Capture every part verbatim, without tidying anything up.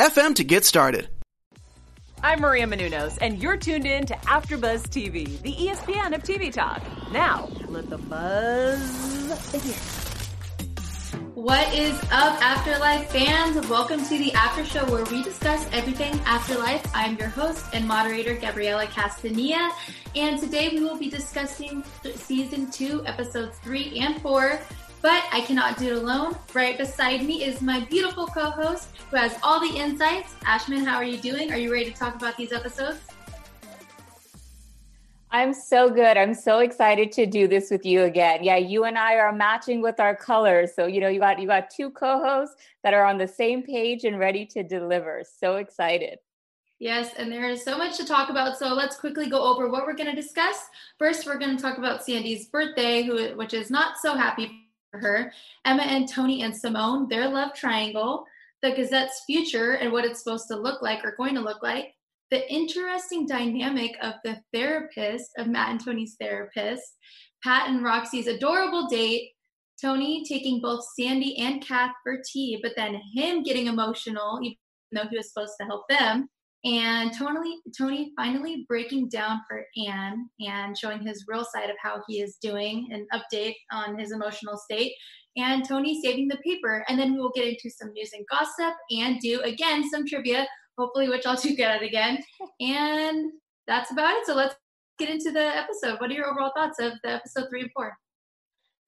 f m to get started. I'm Maria Menounos, and you're tuned in to AfterBuzz T V, the E S P N of T V talk. Now, let the buzz begin. What is up, Afterlife fans? Welcome to the After Show, where we discuss everything Afterlife. I'm your host and moderator, Gabriella Castanilla, and today we will be discussing Season two, Episodes three and four, but I cannot do it alone. Right beside me is my beautiful co-host, who has all the insights. Ashman, how are you doing? Are you ready to talk about these episodes? I'm so good. I'm so excited to do this with you again. Yeah, you and I are matching with our colors. So, you know, you got you got two co-hosts that are on the same page and ready to deliver. So excited. Yes, and there is so much to talk about. So let's quickly go over what we're going to discuss. First, we're going to talk about Sandy's birthday, who which is not so happy for her. Emma and Tony and Simone, their love triangle, the Gazette's future and what it's supposed to look like or going to look like. The interesting dynamic of the therapist, of Matt and Tony's therapist, Pat and Roxy's adorable date, Tony taking both Sandy and Kath for tea, but then him getting emotional, even though he was supposed to help them, and Tony, Tony finally breaking down for Anne and showing his real side of how he is doing, an update on his emotional state, and Tony saving the paper. And then we will get into some news and gossip and do, again, some trivia, hopefully, which I'll do good at again. And that's about it. So let's get into the episode. What are your overall thoughts of the episode three and four?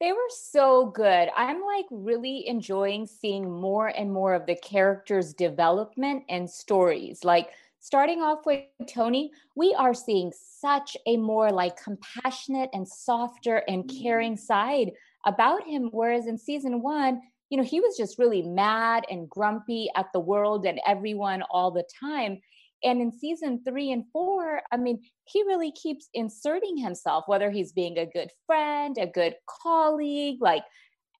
They were so good. I'm like really enjoying seeing more and more of the characters' development and stories. Like starting off with Tony, we are seeing such a more like compassionate and softer and caring side about him. Whereas in season one, you know, he was just really mad and grumpy at the world and everyone all the time. And in season three and four, I mean, he really keeps inserting himself, whether he's being a good friend, a good colleague, like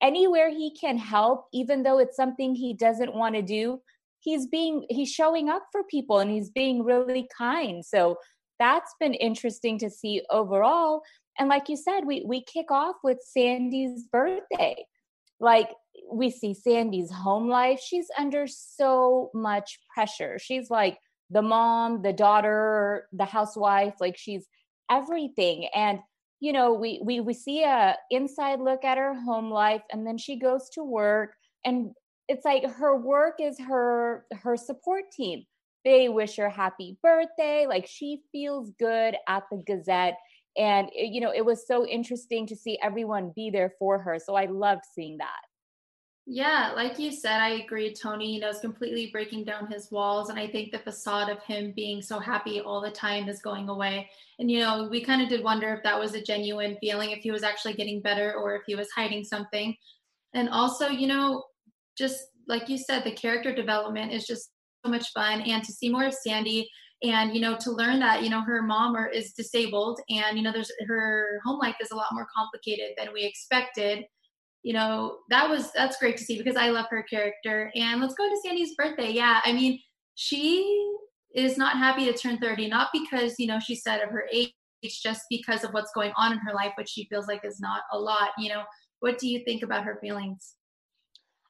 anywhere he can help, even though it's something he doesn't want to do, he's being, he's showing up for people and he's being really kind. So that's been interesting to see overall. And like you said, we, we kick off with Sandy's birthday. Like, we see Sandy's home life. She's under so much pressure. She's like the mom, the daughter, the housewife, like she's everything. And, you know, we, we, we see a inside look at her home life, and then she goes to work, and it's like her work is her, her support team. They wish her happy birthday. Like she feels good at the Gazette. And, you know, it was so interesting to see everyone be there for her. So I loved seeing that. Yeah, like you said, I agree. Tony, you know, is completely breaking down his walls. And I think the facade of him being so happy all the time is going away. And, you know, we kind of did wonder if that was a genuine feeling, if he was actually getting better or if he was hiding something. And also, you know, just like you said, the character development is just so much fun. And to see more of Sandy and, you know, to learn that, you know, her mom are, is disabled and, you know, there's her home life is a lot more complicated than we expected. You know, that was, that's great to see because I love her character. And let's go to Sandy's birthday. Yeah. I mean, she is not happy to turn thirty, not because, you know, she said of her age, just because of what's going on in her life, which she feels like is not a lot. You know, what do you think about her feelings?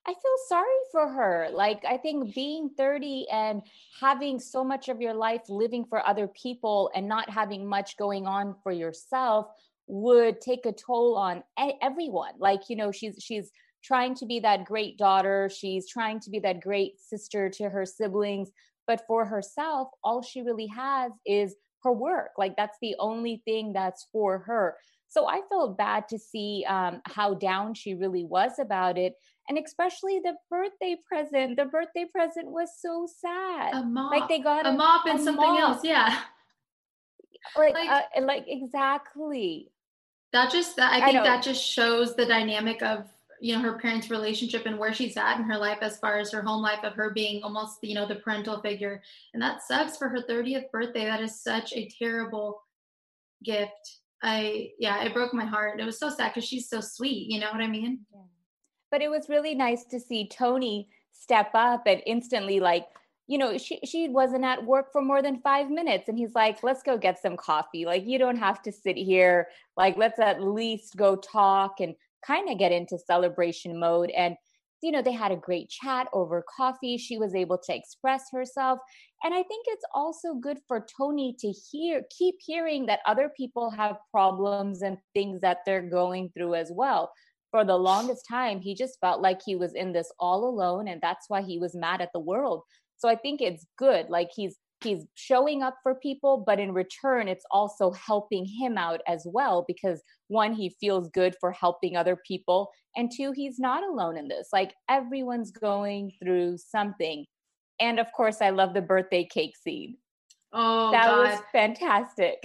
I feel sorry for her. Like, I think being thirty and having so much of your life living for other people and not having much going on for yourself would take a toll on everyone. Like, you know, she's she's trying to be that great daughter. She's trying to be that great sister to her siblings. But for herself, all she really has is her work. Like, that's the only thing that's for her. So I felt bad to see um, how down she really was about it. And especially the birthday present. The birthday present was so sad. A mop. Like, they got a, a mop and a something mop. else. Yeah. Like, like, uh, like exactly. That just, that I think I that just shows the dynamic of, you know, her parents' relationship and where she's at in her life, as far as her home life, of her being almost, you know, the parental figure. And that sucks for her thirtieth birthday. That is such a terrible gift. I, yeah, it broke my heart. It was so sad because she's so sweet. You know what I mean? Yeah. But it was really nice to see Tony step up and instantly, like, you know, she, she wasn't at work for more than five minutes. And he's like, let's go get some coffee. Like, you don't have to sit here. Like, let's at least go talk and kind of get into celebration mode. And, you know, they had a great chat over coffee. She was able to express herself. And I think it's also good for Tony to hear, keep hearing that other people have problems and things that they're going through as well. For the longest time, he just felt like he was in this all alone. And that's why he was mad at the world. So I think it's good. Like, he's he's showing up for people, but in return, it's also helping him out as well, because one, he feels good for helping other people. And two, he's not alone in this. Like, everyone's going through something. And of course, I love the birthday cake scene. Oh, that God. was fantastic.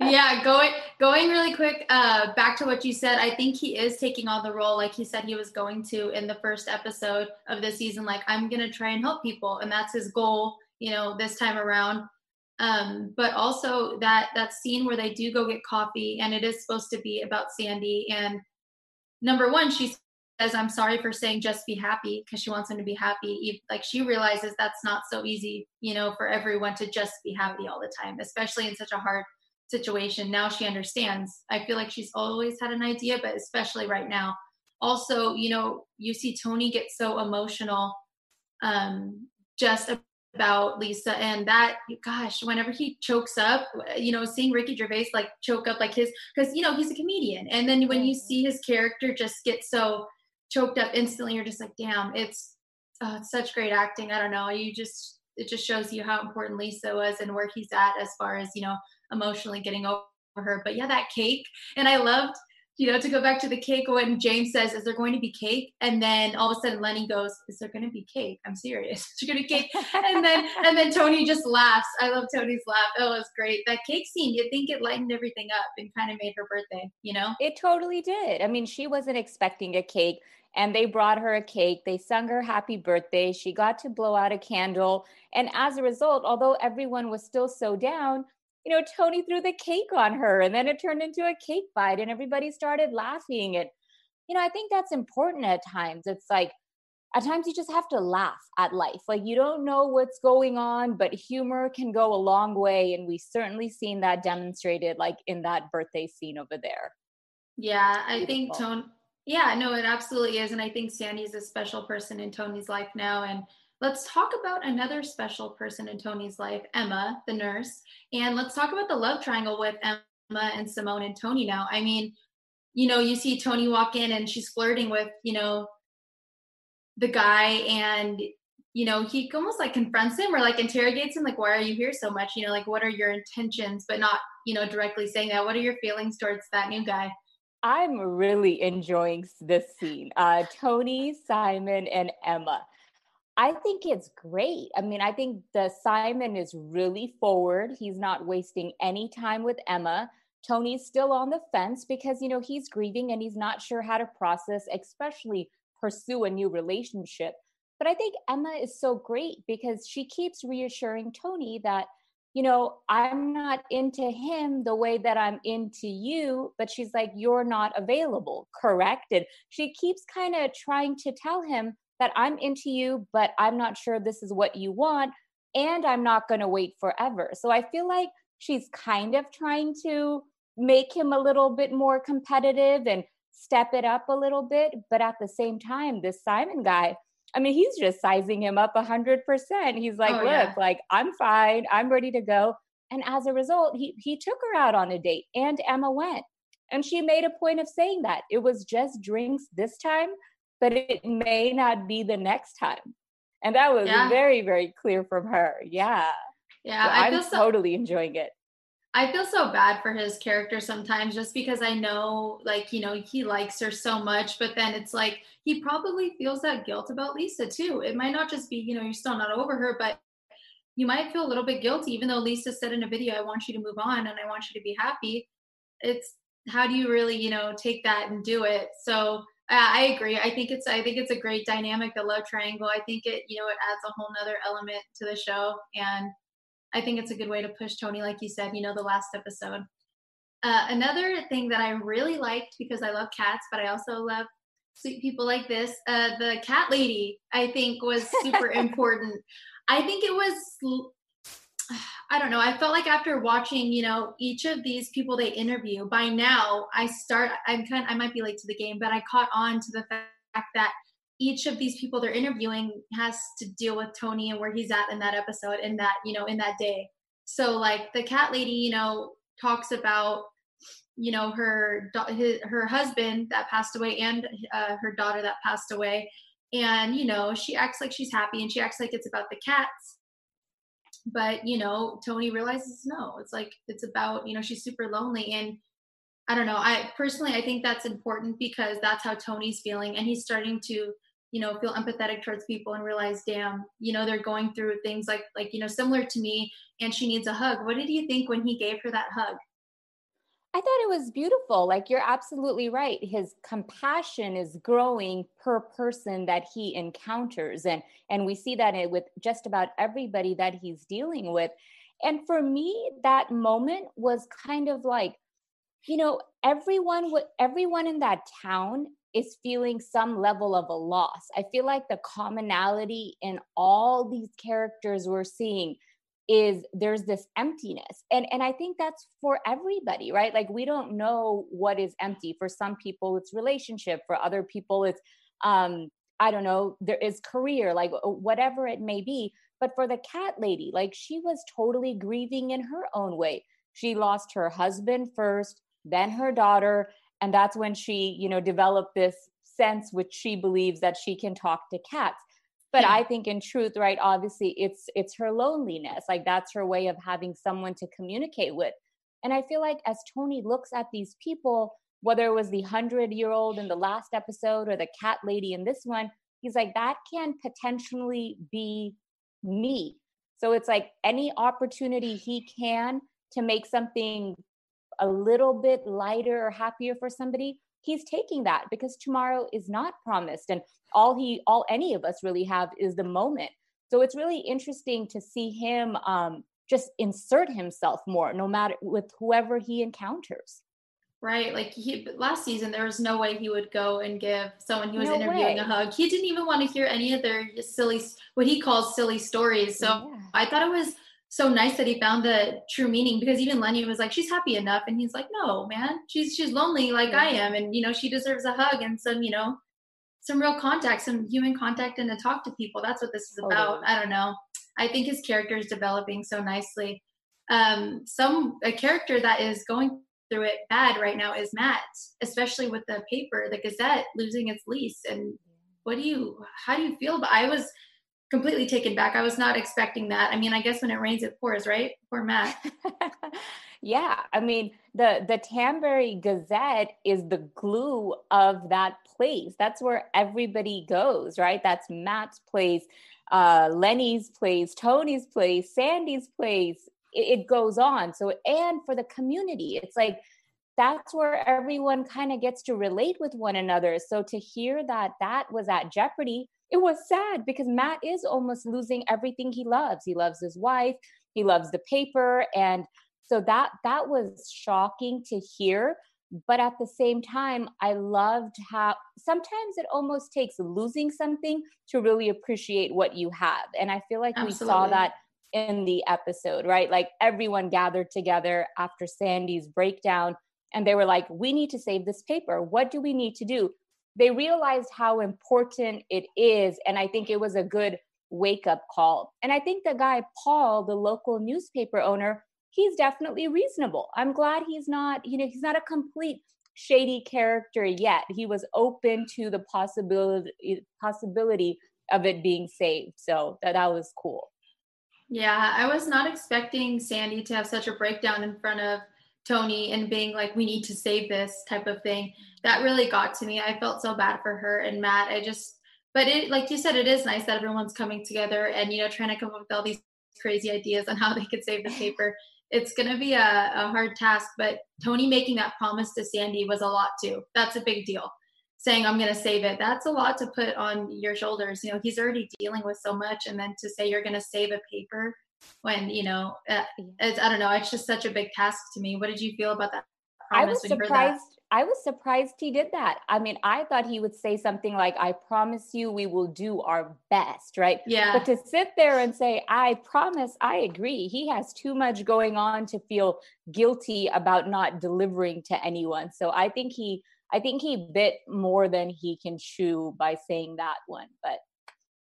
yeah, going going really quick uh, back to what you said. I think he is taking on the role, like he said he was going to in the first episode of this season. Like, I'm gonna try and help people, and that's his goal, you know, this time around. Um, but also that that scene where they do go get coffee, and it is supposed to be about Sandy. And number one, she says, "I'm sorry for saying just be happy," because she wants him to be happy. Like, she realizes that's not so easy, you know, for everyone to just be happy all the time, especially in such a hard situation. Now she understands. I feel like she's always had an idea, but especially right now. Also, you know, you see Tony get so emotional um, just about Lisa, and that, gosh, whenever he chokes up, you know, seeing Ricky Gervais like choke up like his, because, you know, he's a comedian. And then when you see his character just get so choked up instantly, you're just like, damn, it's, oh, it's such great acting. I don't know. You just, it just shows you how important Lisa was and where he's at as far as, you know, emotionally getting over her. But yeah, that cake. And I loved, you know, to go back to the cake, when James says, is there going to be cake? And then all of a sudden Lenny goes, is there going to be cake? I'm serious. Is there going to be cake? And then, and then Tony just laughs. I love Tony's laugh. It was great. That cake scene, you think it lightened everything up and kind of made her birthday, you know? It totally did. I mean, she wasn't expecting a cake, and they brought her a cake. They sung her happy birthday. She got to blow out a candle. And as a result, although everyone was still so down, you know, Tony threw the cake on her, and then it turned into a cake fight, and everybody started laughing. And, you know, I think that's important at times. It's like, at times you just have to laugh at life. Like, you don't know what's going on, but humor can go a long way. And we've certainly seen that demonstrated, like, in that birthday scene over there. Yeah, I Beautiful. think Tony, yeah, no, it absolutely is. And I think Sandy's a special person in Tony's life now. And let's talk about another special person in Tony's life, Emma, the nurse. And let's talk about the love triangle with Emma and Simone and Tony now. I mean, you know, you see Tony walk in and she's flirting with, you know, the guy, and, you know, he almost like confronts him or like interrogates him, like, why are you here so much? You know, like, what are your intentions? But not, you know, directly saying that. What are your feelings towards that new guy? I'm really enjoying this scene. Uh, Tony, Simon, and Emma. I think it's great. I mean, I think the Simon is really forward. He's not wasting any time with Emma. Tony's still on the fence because, you know, he's grieving and he's not sure how to process, especially pursue a new relationship. But I think Emma is so great because she keeps reassuring Tony that, you know, I'm not into him the way that I'm into you, but she's like, you're not available, correct? And she keeps kind of trying to tell him that I'm into you, but I'm not sure this is what you want, and I'm not going to wait forever. So I feel like she's kind of trying to make him a little bit more competitive and step it up a little bit. But at the same time, this Simon guy, I mean, he's just sizing him up one hundred percent. He's like, oh, look, yeah. like, I'm fine. I'm ready to go. And as a result, he he took her out on a date, and Emma went. And she made a point of saying that. It was just drinks this time, but it may not be the next time. And that was yeah. very, very clear from her. Yeah. Yeah. So I I'm feel so, totally enjoying it. I feel so bad for his character sometimes, just because I know, like, you know, he likes her so much, but then it's like, he probably feels that guilt about Lisa too. It might not just be, you know, you're still not over her, but you might feel a little bit guilty, even though Lisa said in a video, I want you to move on and I want you to be happy. It's, how do you really, you know, take that and do it? So I agree. I think it's, I think it's a great dynamic, the love triangle. I think it, you know, it adds a whole nother element to the show. And I think it's a good way to push Tony, like you said, you know, the last episode. Uh, another thing that I really liked, because I love cats, but I also love sweet people like this, uh, the cat lady, I think was super important. I think it was, I don't know. I felt like after watching, you know, each of these people they interview, by now I start, I'm kind of, I might be late to the game, but I caught on to the fact that each of these people they're interviewing has to deal with Tony and where he's at in that episode, in that, you know, in that day. So like the cat lady, you know, talks about, you know, her, his, her husband that passed away and uh, her daughter that passed away. And, you know, she acts like she's happy and she acts like it's about the cats. But, you know, Tony realizes, no, it's like, it's about, you know, she's super lonely. And I don't know, I personally, I think that's important because that's how Tony's feeling. And he's starting to, you know, feel empathetic towards people and realize, damn, you know, they're going through things like, like, you know, similar to me, and she needs a hug. What did you think when he gave her that hug? I thought it was beautiful. Like, you're absolutely right. His compassion is growing per person that he encounters. And, and we see that with just about everybody that he's dealing with. And for me, that moment was kind of like, you know, everyone, everyone in that town is feeling some level of a loss. I feel like the commonality in all these characters we're seeing is there's this emptiness. And, and I think that's for everybody, right? Like, we don't know what is empty. For some people, it's relationship. For other people, it's, um, I don't know, there is career, like whatever it may be. But for the cat lady, like, she was totally grieving in her own way. She lost her husband first, then her daughter. And that's when she, you know, developed this sense, which she believes that she can talk to cats. But I think in truth, right, obviously it's it's her loneliness. Like, that's her way of having someone to communicate with. And I feel like as Tony looks at these people, whether it was the hundred-year-old in the last episode or the cat lady in this one, he's like, that can potentially be me. So it's like any opportunity he can to make something a little bit lighter or happier for somebody, he's taking that, because tomorrow is not promised. And all he, all any of us really have is the moment. So it's really interesting to see him um, just insert himself more, no matter with whoever he encounters. Right. Like, he, last season, there was no way he would go and give someone he was no interviewing way. a hug. He didn't even want to hear any of their silly, what he calls silly stories. So yeah. I thought it was so nice that he found the true meaning, because even Lenny was like, she's happy enough. And he's like, no, man, she's, she's lonely like I am. And, you know, she deserves a hug and some, you know, some real contact, some human contact, and to talk to people. That's what this is about. Totally. I don't know. I think his character is developing so nicely. Um, some, a character that is going through it bad right now is Matt, especially with the paper, the Gazette losing its lease. And what do you, how do you feel about, I was completely taken back. I was not expecting that. I mean, I guess when it rains, it pours, right? Poor Matt. Yeah. I mean, the, the Tambury Gazette is the glue of that place. That's where everybody goes, right? That's Matt's place, uh, Lenny's place, Tony's place, Sandy's place. It, it goes on. So, and for the community, it's like, that's where everyone kind of gets to relate with one another. So to hear that that was at jeopardy, it was sad, because Matt is almost losing everything he loves. He loves his wife, he loves the paper. And so that, that was shocking to hear. But at the same time, I loved how sometimes it almost takes losing something to really appreciate what you have. And I feel like Absolutely. we saw that in the episode, right? Like, everyone gathered together after Sandy's breakdown, and they were like, we need to save this paper. What do we need to do? They realized how important it is. And I think it was a good wake-up call. And I think the guy, Paul, the local newspaper owner, he's definitely reasonable. I'm glad he's not, you know, he's not a complete shady character yet. He was open to the possibility, possibility of it being saved. So that, that was cool. Yeah, I was not expecting Sandy to have such a breakdown in front of Tony and being like, we need to save this type of thing. That really got to me. I felt so bad for her and Matt. I just, but it, like you said, it is nice that everyone's coming together and, you know, trying to come up with all these crazy ideas on how they could save the paper. It's going to be a, a hard task, but Tony making that promise to Sandy was a lot too. That's a big deal. saying, I'm going to save it. That's a lot to put on your shoulders. You know, he's already dealing with so much. And then to say you're going to save a paper when, you know, uh, it's, I don't know, it's just such a big task to me. What did you feel about that? I was surprised. I was surprised he did that. I mean, I thought he would say something like, I promise you we will do our best, right? Yeah. But to sit there and say, I promise, I agree. He has too much going on to feel guilty about not delivering to anyone. So I think he, I think he bit more than he can chew by saying that one, but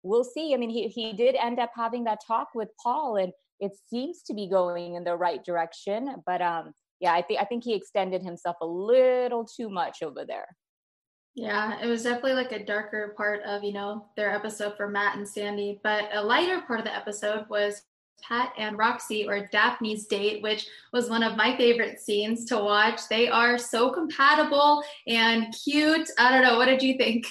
we'll see. I mean, he, he did end up having that talk with Paul, and it seems to be going in the right direction, but, um, yeah, I think I think he extended himself a little too much over there. Yeah, it was definitely like a darker part of, you know, their episode for Matt and Sandy. But a lighter part of the episode was Pat and Roxy, or Daphne's date, which was one of my favorite scenes to watch. They are so compatible and cute. I don't know. What did you think?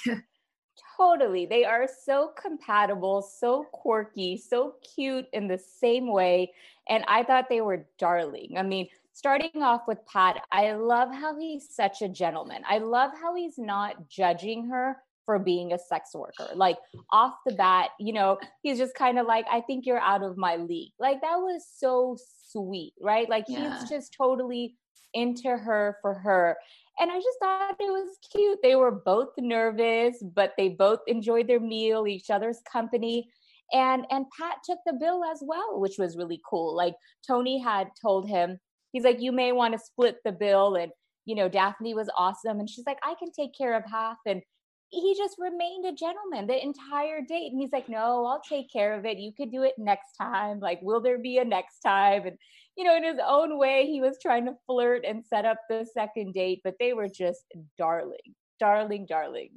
Totally. They are so compatible, so quirky, so cute in the same way. And I thought they were darling. I mean, starting off with Pat, I love how he's such a gentleman. I love how he's not judging her for being a sex worker. Like off the bat, you know, he's just kind of like, I think you're out of my league. Like that was so sweet, right? Like yeah. He's just totally into her for her. And I just thought it was cute. They were both nervous, but they both enjoyed their meal, each other's company. And, and Pat took the bill as well, which was really cool. Like Tony had told him, he's like, you may want to split the bill. And, you know, Daphne was awesome. And she's like, I can take care of half. And he just remained a gentleman the entire date. And he's like, no, I'll take care of it. You could do it next time. Like, will there be a next time? And, you know, in his own way, he was trying to flirt and set up the second date. But they were just darling, darling, darling.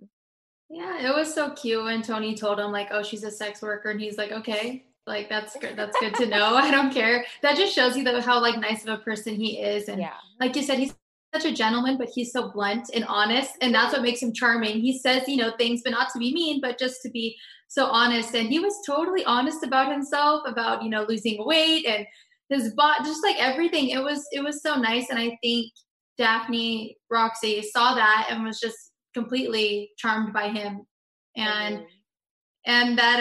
Yeah, it was so cute when Tony told him, like, oh, she's a sex worker. And he's like, okay. Like, that's good. That's good to know. I don't care. That just shows you that how like nice of a person he is. And yeah. Like you said, he's such a gentleman, but he's so blunt and honest. And that's what makes him charming. He says, you know, things, but not to be mean, but just to be so honest. And he was totally honest about himself, about, you know, losing weight and his body, just like everything. It was, it was so nice. And I think Daphne, Roxy saw that and was just completely charmed by him. And mm-hmm. And that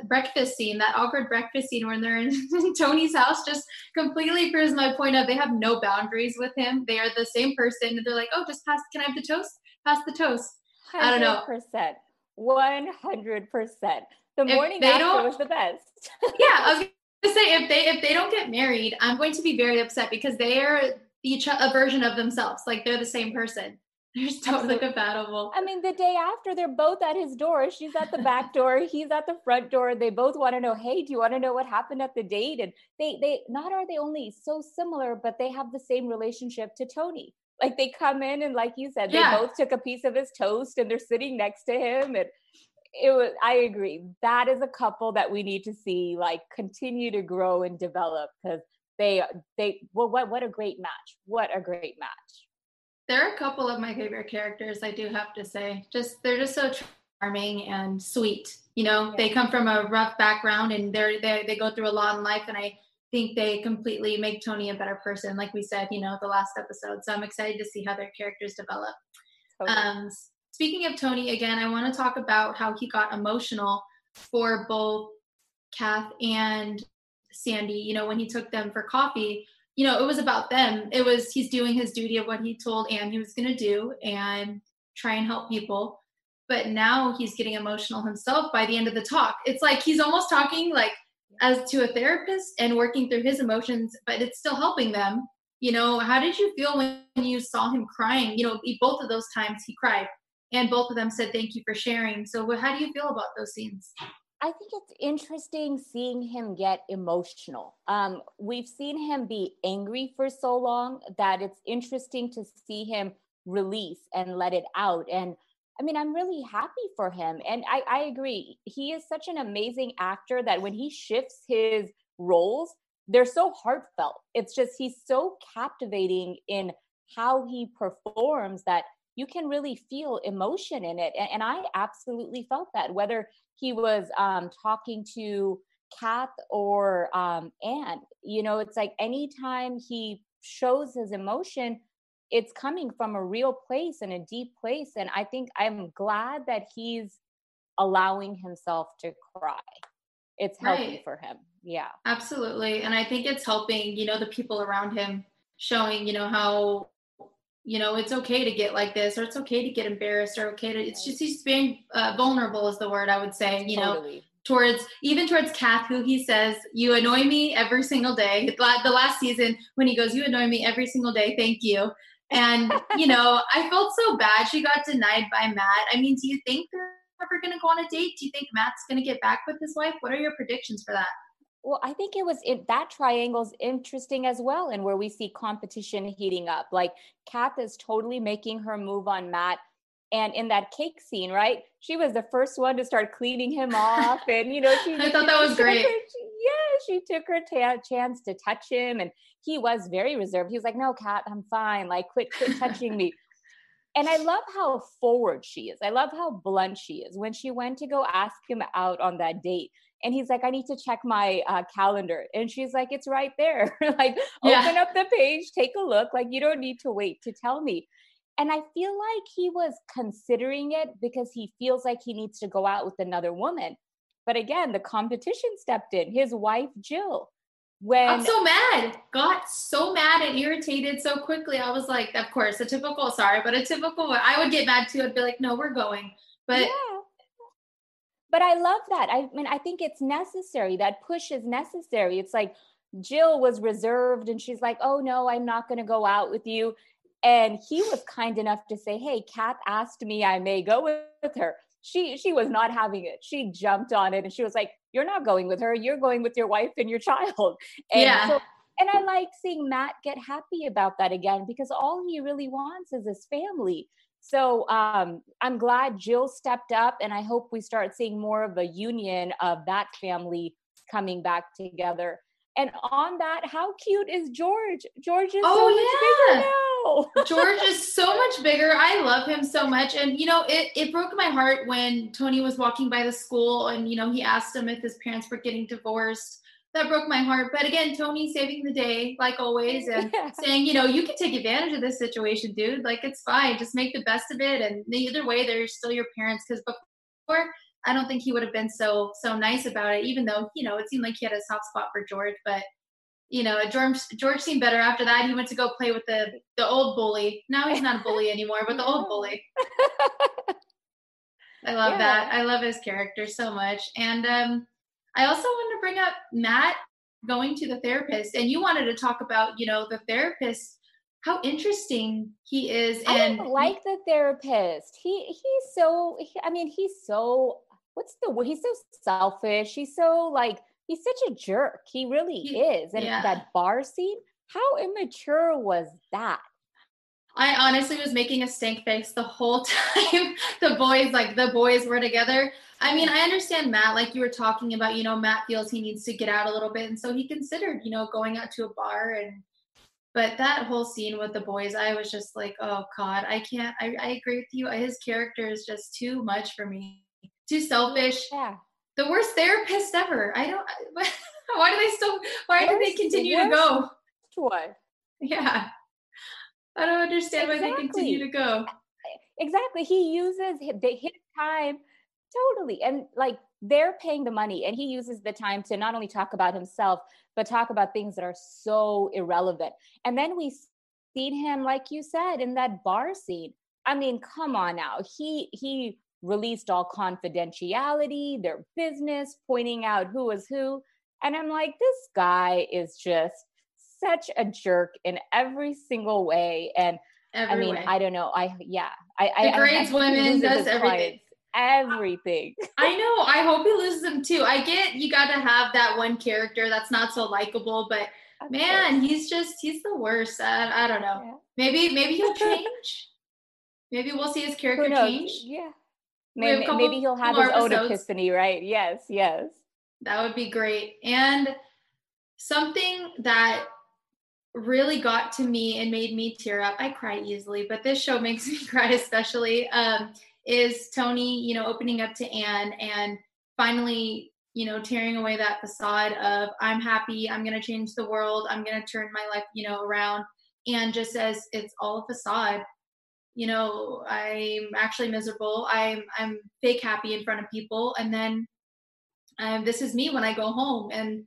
uh, breakfast scene, that awkward breakfast scene when they're in Tony's house just completely proves my point of they have no boundaries with him. They are the same person. They're like, oh, just pass, can I have the toast? Pass the toast. one hundred percent, I don't know. one hundred percent. The morning after was the best. Yeah, I was going to say, if they, if they don't get married, I'm going to be very upset because they are each a version of themselves. Like, they're the same person. They're totally compatible. I mean, the day after, they're both at his door. She's at the back door. He's at the front door. They both want to know, hey, do you want to know what happened at the date? And they, they not are they only so similar, but they have the same relationship to Tony. Like they come in and like you said, yeah. They both took a piece of his toast and they're sitting next to him. And it was, I agree. That is a couple that we need to see like continue to grow and develop because they, they, well, what, what a great match. What a great match. They're a couple of my favorite characters, I do have to say. Just they're just so charming and sweet. You know, yeah. They come from a rough background and they're they they go through a lot in life, and I think they completely make Tony a better person, like we said, you know, the last episode. So I'm excited to see how their characters develop. Okay. Um, speaking of Tony, again, I want to talk about how he got emotional for both Kath and Sandy, you know, when he took them for coffee. You know, it was about them. It was, he's doing his duty of what he told Anne he was going to do and try and help people. But now he's getting emotional himself by the end of the talk. It's like, he's almost talking like as to a therapist and working through his emotions, but it's still helping them. You know, how did you feel when you saw him crying? You know, both of those times he cried and both of them said, thank you for sharing. So how do you feel about those scenes? I think it's interesting seeing him get emotional. Um, we've seen him be angry for so long that it's interesting to see him release and let it out. And I mean, I'm really happy for him. And I, I agree. He is such an amazing actor that when he shifts his roles, they're so heartfelt. It's just, he's so captivating in how he performs that you can really feel emotion in it. And, and I absolutely felt that, whether he was um, talking to Kath or um, Anne, you know, it's like anytime he shows his emotion, it's coming from a real place and a deep place. And I think I'm glad that he's allowing himself to cry. It's helping right. for him. Yeah, absolutely. And I think it's helping, you know, the people around him, showing, you know, how, you know, it's okay to get like this, or it's okay to get embarrassed, or okay to, it's just, he's being uh, vulnerable is the word I would say, you totally. know, towards, even towards Kath, who he says, you annoy me every single day. The last season when he goes, you annoy me every single day. Thank you. And, you know, I felt so bad. She got denied by Matt. I mean, do you think they're ever going to go on a date? Do you think Matt's going to get back with his wife? What are your predictions for that? Well, I think it was it, that triangle's interesting as well, and where we see competition heating up. Like, Kath is totally making her move on Matt. And in that cake scene, right, she was the first one to start cleaning him off. And, you know, she I thought that was great. Her, she, yeah, she took her ta- chance to touch him. And he was very reserved. He was like, no, Kath, I'm fine. Like, quit, quit touching me. And I love how forward she is. I love how blunt she is. When she went to go ask him out on that date, and he's like, I need to check my uh, calendar. And she's like, it's right there. Like, yeah. open up the page, take a look. Like, you don't need to wait to tell me. And I feel like he was considering it because he feels like he needs to go out with another woman. But again, the competition stepped in. His wife, Jill. When I'm so mad. Got so mad and irritated so quickly. I was like, of course, a typical, sorry, but a typical, I would get mad too. I'd be like, no, we're going. But yeah. But I love that. I mean, I think it's necessary. That push is necessary. It's like Jill was reserved and she's like, oh no, I'm not going to go out with you. And he was kind enough to say, hey, Kath asked me, I may go with her. She she was not having it. She jumped on it and she was like, you're not going with her. You're going with your wife and your child. And yeah. So, and I like seeing Matt get happy about that again, because all he really wants is his family. So um, I'm glad Jill stepped up, and I hope we start seeing more of a union of that family coming back together. And on that, how cute is George? George is oh, so much yeah. bigger now. George is so much bigger. I love him so much. And, you know, it, it broke my heart when Tony was walking by the school and, you know, he asked him if his parents were getting divorced. That broke my heart. But again, Tony saving the day, like always, and yeah. saying, you know, you can take advantage of this situation, dude. Like, it's fine. Just make the best of it. And either way, they're still your parents. Because before, I don't think he would have been so so nice about it, even though, you know, it seemed like he had a soft spot for George. But, you know, George George seemed better after that. He went to go play with the, the old bully. Now he's not a bully anymore, but the old bully. I love yeah. that. I love his character so much. And, um, I also wanted to bring up Matt going to the therapist, and you wanted to talk about, you know, the therapist, how interesting he is. And I like the therapist. He, he's so, he, I mean, he's so, what's the word? He's so selfish. He's so like, he's such a jerk. He really he, is. And yeah. that bar scene, how immature was that? I honestly was making a stank face the whole time. the boys, like the boys were together. I mean, I understand Matt, like you were talking about, you know, Matt feels he needs to get out a little bit. And so he considered, you know, going out to a bar. And, but that whole scene with the boys, I was just like, oh God, I can't, I, I agree with you. His character is just too much for me. Too selfish. Yeah. The worst therapist ever. I don't, why do they still, why do they continue to go? What? Yeah. I don't understand exactly. why they continue to go. Exactly. He uses his time totally. And like they're paying the money and he uses the time to not only talk about himself, but talk about things that are so irrelevant. And then we see him, like you said, in that bar scene. I mean, come on now. He, he released all confidentiality, their business, pointing out who is who. And I'm like, this guy is just such a jerk in every single way. And every I mean, way. I don't know. I, yeah. I, degrades women, does everything. Everything. I know. I hope he loses them too. I get you got to have that one character that's not so likable, but of man, course. he's just, he's the worst. I, I don't know. Yeah. Maybe, maybe he'll change. Maybe we'll see his character change. Yeah. Maybe, maybe he'll have his episodes. own epiphany, right? Yes. Yes. That would be great. And something that really got to me and made me tear up. I cry easily, but this show makes me cry especially, um, is Tony, you know, opening up to Anne and finally, you know, tearing away that facade of I'm happy, I'm going to change the world, I'm going to turn my life, you know, around and just says it's all a facade. You know, I'm actually miserable. I'm I'm fake happy in front of people, and then um, this is me when I go home. And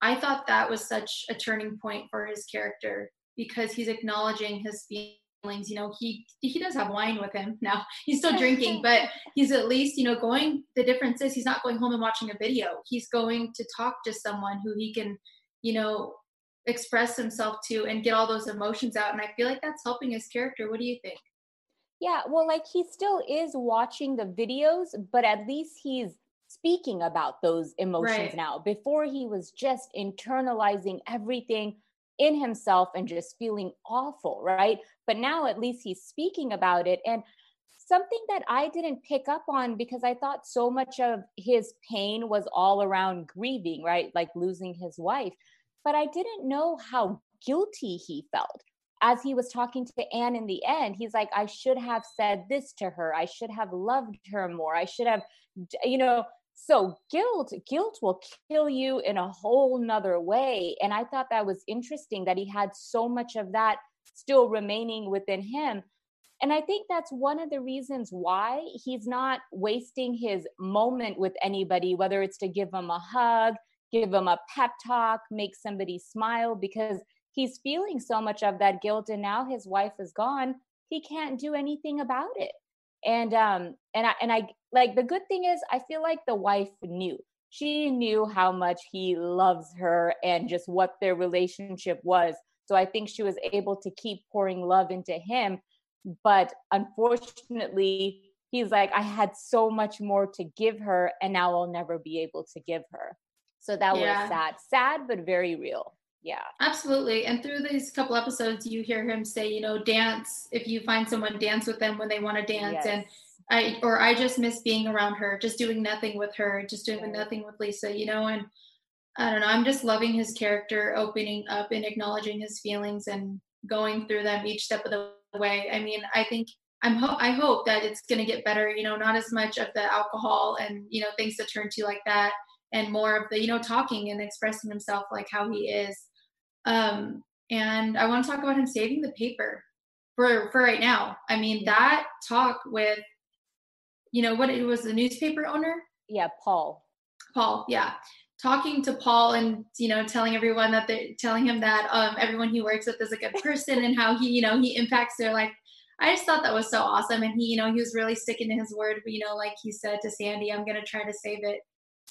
I thought that was such a turning point for his character, because he's acknowledging his feelings. You know, he he does have wine with him now. He's still drinking, but he's at least, you know, going. The difference is he's not going home and watching a video. He's going to talk to someone who he can, you know, express himself to and get all those emotions out. And I feel like that's helping his character. What do you think? Yeah, well, like, he still is watching the videos, but at least he's speaking about those emotions right now. Before, he was just internalizing everything in himself and just feeling awful, right? But now at least he's speaking about it. And something that I didn't pick up on, because I thought so much of his pain was all around grieving, right? Like losing his wife. But I didn't know how guilty he felt. As he was talking to Anne in the end, he's like, I should have said this to her. I should have loved her more. I should have, you know, so guilt, guilt will kill you in a whole nother way. And I thought that was interesting that he had so much of that still remaining within him. And I think that's one of the reasons why he's not wasting his moment with anybody, whether it's to give him a hug, give him a pep talk, make somebody smile, because he's feeling so much of that guilt, and now his wife is gone. He can't do anything about it. And um, and I and I like, the good thing is, I feel like the wife knew. She knew how much he loves her and just what their relationship was. So I think she was able to keep pouring love into him. But unfortunately, he's like, I had so much more to give her, and now I'll never be able to give her. So that yeah. was sad, sad, but very real. Yeah, absolutely. And through these couple episodes, you hear him say, you know, dance. If you find someone, dance with them when they want to dance. Yes. And I, or I just miss being around her, just doing nothing with her, just doing yes. nothing with Lisa, you know, and I don't know, I'm just loving his character opening up and acknowledging his feelings and going through them each step of the way. I mean, I think I'm, ho- I hope that it's going to get better, you know, not as much of the alcohol and, you know, things to turn to like that, and more of the, you know, talking and expressing himself like how he is. Um, and I want to talk about him saving the paper for, for right now. I mean, yeah. that talk with, you know, what it was, the newspaper owner. Yeah. Paul, Paul. Yeah. Talking to Paul and, you know, telling everyone that they're telling him that, um, everyone he works with is a good person and how he, you know, he impacts their life. I just thought that was so awesome. And he, you know, he was really sticking to his word, you know, like he said to Sandy, I'm going to try to save it.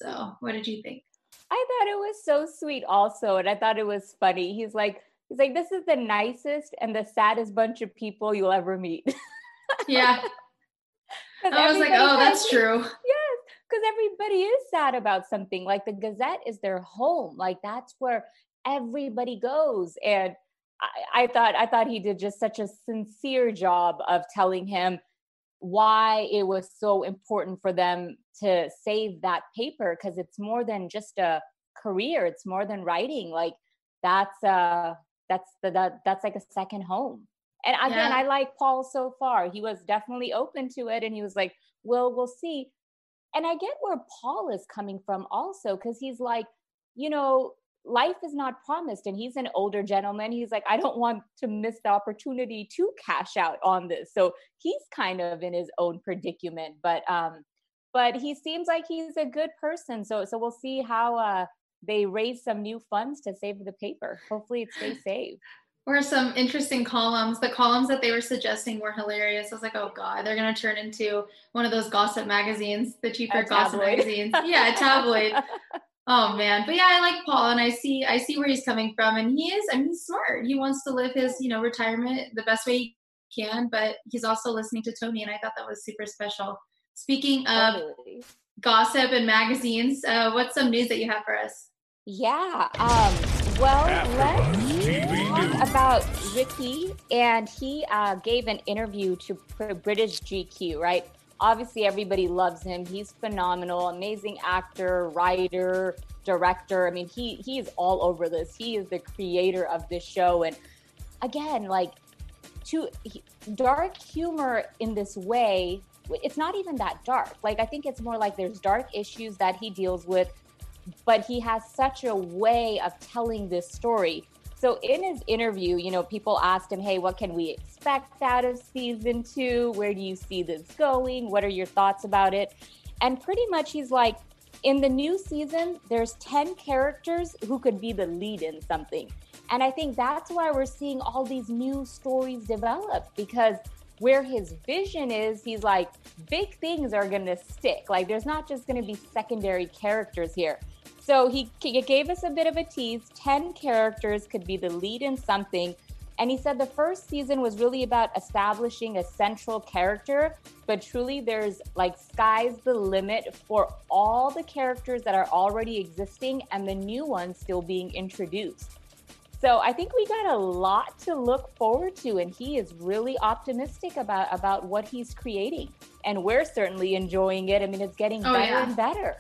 So what did you think? I thought it was so sweet also. And I thought it was funny. He's like, he's like, this is the nicest and the saddest bunch of people you'll ever meet. Yeah. I was like, oh, that's true. Yes. Because everybody is sad about something. Like the Gazette is their home. Like that's where everybody goes. And I, I thought, I thought he did just such a sincere job of telling him why it was so important for them to save that paper, because it's more than just a career, it's more than writing. Like that's uh that's the that, that's like a second home. And again, yeah. I like Paul so far. He was definitely open to it, and he was like, well, we'll see. And I get where Paul is coming from also, because he's like, you know, life is not promised, and he's an older gentleman. He's like, I don't want to miss the opportunity to cash out on this. So he's kind of in his own predicament, but um, but he seems like he's a good person. So so we'll see how uh, they raise some new funds to save the paper. Hopefully it stays safe. Or some interesting columns. The columns that they were suggesting were hilarious. I was like, oh God, they're going to turn into one of those gossip magazines, the cheaper gossip magazines. Yeah, a tabloid. Oh man, but yeah, I like Paul, and I see I see where he's coming from, and he is, I mean, he's smart. He wants to live his, you know, retirement the best way he can, but he's also listening to Tony, and I thought that was super special. Speaking of totally. Gossip and magazines, uh, what's some news that you have for us? Yeah, um, well, let's talk about Ricky, and he uh, gave an interview to British G Q, right? Obviously, everybody loves him. He's phenomenal, amazing actor, writer, director. I mean, he he is all over this. He is the creator of this show. And again, like, to he, dark humor in this way, it's not even that dark. Like, I think it's more like there's dark issues that he deals with, but he has such a way of telling this story. So in his interview, you know, people asked him, hey, what can we expect out of season two? Where do you see this going? What are your thoughts about it? And pretty much he's like, in the new season, there's ten characters who could be the lead in something. And I think that's why we're seeing all these new stories develop, because where his vision is, he's like, big things are going to stick. Like, there's not just going to be secondary characters here. So he, he gave us a bit of a tease. ten characters could be the lead in something. And he said the first season was really about establishing a central character, but truly there's like sky's the limit for all the characters that are already existing and the new ones still being introduced. So I think we got a lot to look forward to, and he is really optimistic about, about what he's creating. And we're certainly enjoying it. I mean, it's getting oh, better yeah. and better.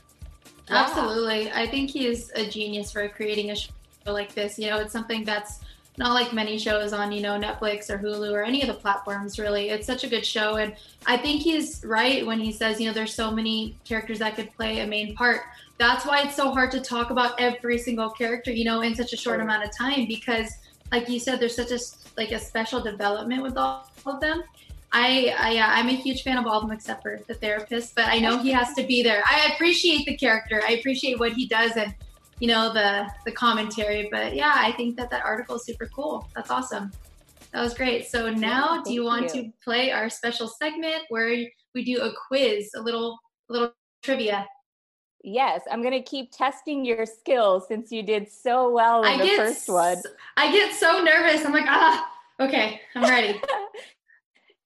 Yeah. Absolutely. I think he is a genius for creating a show like this. You know, it's something that's not like many shows on, you know, Netflix or Hulu or any of the platforms, really. It's such a good show. And I think he's right when he says, you know, there's so many characters that could play a main part. That's why it's so hard to talk about every single character, you know, in such a short amount of time, because like you said, there's such a, like a special development with all of them. I, I, yeah, I'm a huge fan of all of them except for the therapist, but I know he has to be there. I appreciate the character. I appreciate what he does. And you know, the, the commentary, but yeah, I think that that article is super cool. That's awesome. That was great. So now yeah, do you want you. to play our special segment where we do a quiz, a little, a little trivia? Yes. I'm going to keep testing your skills since you did so well in I the get, first one. I get so nervous. I'm like, ah, okay, I'm ready.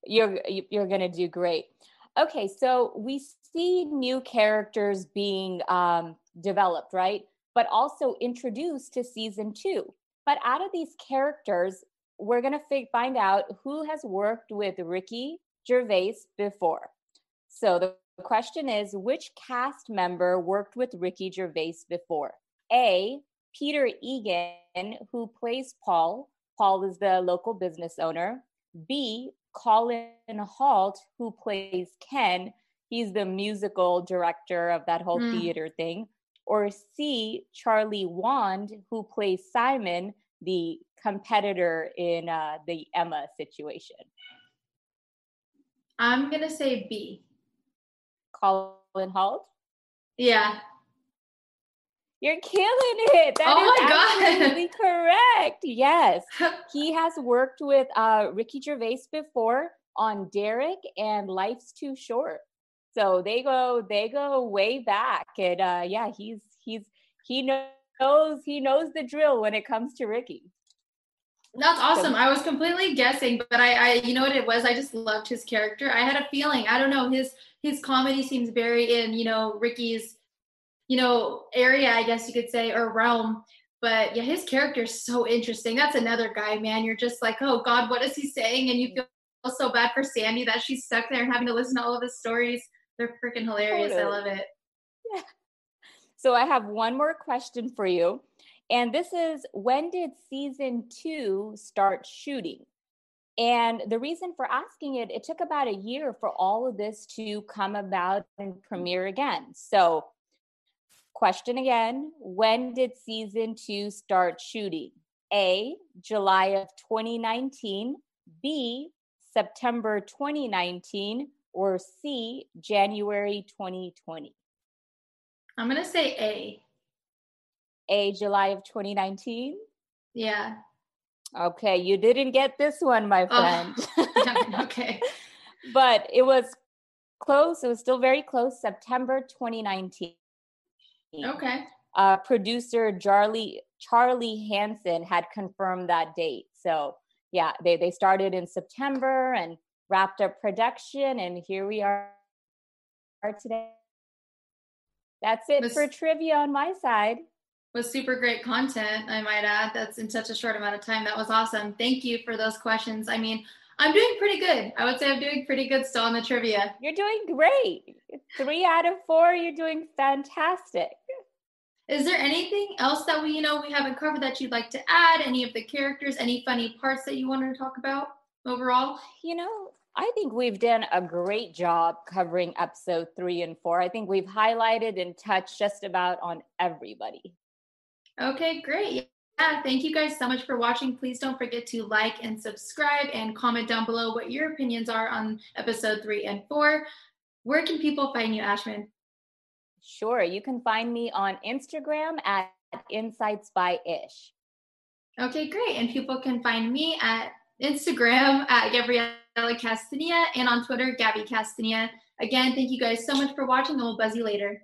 You're, you're going to do great. Okay. So we see new characters being um, developed, right? But also introduced to season two. But out of these characters, we're going to find out who has worked with Ricky Gervais before. So the question is, which cast member worked with Ricky Gervais before? A, Peter Egan, who plays Paul. Paul is the local business owner. B, Colin Halt, who plays Ken. He's the musical director of that whole mm. theater thing. Or C, Charlie Wand, who plays Simon, the competitor in uh, the Emma situation. I'm going to say B. Colin Halt? Yeah. You're killing it. That oh is my absolutely God. correct. Yes. He has worked with uh, Ricky Gervais before on Derek and Life's Too Short. So they go, they go way back, and uh, yeah, he's he's he knows he knows the drill when it comes to Ricky. That's awesome. So, I was completely guessing, but I, I, you know what it was? I just loved his character. I had a feeling. I don't know. His his comedy seems very in, you know, Ricky's, you know, area, I guess you could say, or realm. But yeah, his character is so interesting. That's another guy, man. You're just like, oh God, what is he saying? And you feel so bad for Sandy that she's stuck there and having to listen to all of his stories. They're freaking hilarious. Totally. I love it. Yeah. So I have one more question for you. And this is, when did season two start shooting? And the reason for asking it, it took about a year for all of this to come about and premiere again. So question again, when did season two start shooting? A, July of twenty nineteen, B, September twenty nineteen, or C, January twenty twenty? I'm going to say A. A, July of twenty nineteen? Yeah. Okay, you didn't get this one, my friend. Oh. Okay. But it was close. It was still very close, September twenty nineteen. Okay. Uh, producer Charlie, Charlie Hansen had confirmed that date. So, yeah, they, they started in September and wrapped up production, and here we are today. That's it was, for trivia on my side. Was super great content, I might add. That's in such a short amount of time. That was awesome. Thank you for those questions. I mean, I'm doing pretty good. I would say I'm doing pretty good still on the trivia. You're doing great. Three out of four, you're doing fantastic. Is there anything else that we, you know, we haven't covered that you'd like to add? Any of the characters, any funny parts that you wanted to talk about? Overall, you know, I think we've done a great job covering episode three and four. I think we've highlighted and touched just about on everybody. Okay, great. yeah, thank you guys so much for watching. Please don't forget to like and subscribe and comment down below what your opinions are on episode three and four. Where can people find you, Ashman? Sure. You can find me on Instagram at Insights by Ish. Okay, great. And people can find me at Instagram at Gabriella Castanilla and on Twitter, Gabby Castanilla. Again, thank you guys so much for watching, and we'll buzz you later.